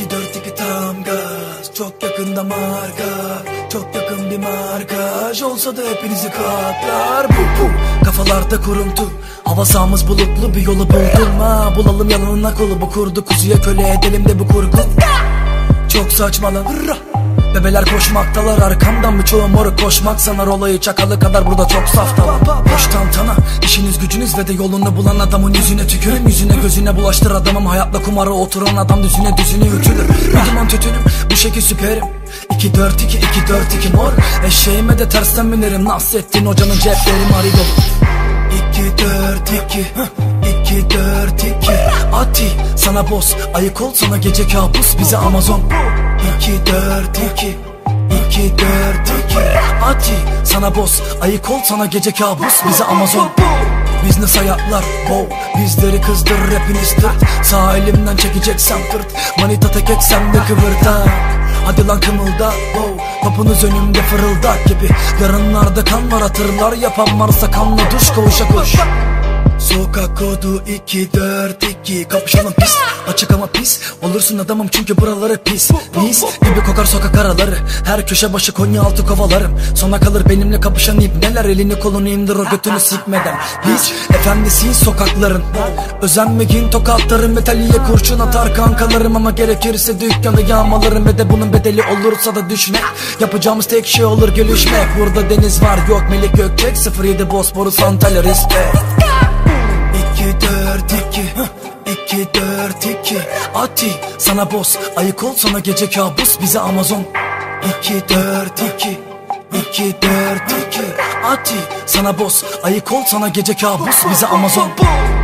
2-4-2 tam gaz, çok yakında marka, çok yakın bir markaj olsa da hepinizi katlar. Bu kafalarda kuruntu, hava sahamız bulutlu, bir yolu buldurma, bulalım yanına kolu. Bu kurdu kuzuya köle edelim de bu kurgu çok saçma lan. Bebeler koşmaktalar arkamdan, birçoğu moruk koşmak sanar olayı çakalı kadar, burada çok saftalar. Boş tantana, işiniz gücünüz ve de yolunu bulan adamın yüzüne tükürün. Yüzüne gözüne bulaştır adamım, hayatla kumara oturan adam düzüne düzüne ütülür. Müdüman tütünüm, bu şekil süperim, 2-4-2-2-4-2 mor. Eşeğime de tersten binerim, Nasrettin Hoca'nın cepleri mari dolu. 2-4-2-2-4-2 Ati, sana boss, ayık ol sana gece kabus, bize Amazon. 2-4-2-2-4-2 Ati, sana boss, ayık ol sana gece kabus, bize Amazon. Biznes hayatlar, wow, bizleri kızdır hepiniz tırt. Sağ elimden çekeceksem tırt, manita tek etsem de kıvırda. Hadi lan kımılda, wow, topunuz önümde fırıldak gibi. Yarınlarda kan var, hatırlar yapan varsa kanla duş, koğuşa koş. Sokak kodu 2-4-2, kapışalım pis, açık ama pis olursun adamım çünkü buraları pis. Mis gibi kokar sokak araları, her köşe başı Konyaaltı kovalarım. Sona kalır benimle kapışan ibneler, elini kolunu indir o götünü sikmeden. Biz efendisiyiz sokakların, özenmeyin tokatlarım, metaliye kurşun atar kankalarım. Ama gerekirse dükkanı yağmalarım ve de bunun bedeli olursa da düşmek. Yapacağımız tek şey olur gülüşmek, burada deniz var yok Melih Gökçek. 07 Bosporus Antalya respect. 2-4-2-2-4-2 Ati, sana boss, ayık ol sana gece kabus, bize Amazon. 2-4-2-2-4-2 Ati, sana boss, ayık ol sana gece kabus, bize Amazon.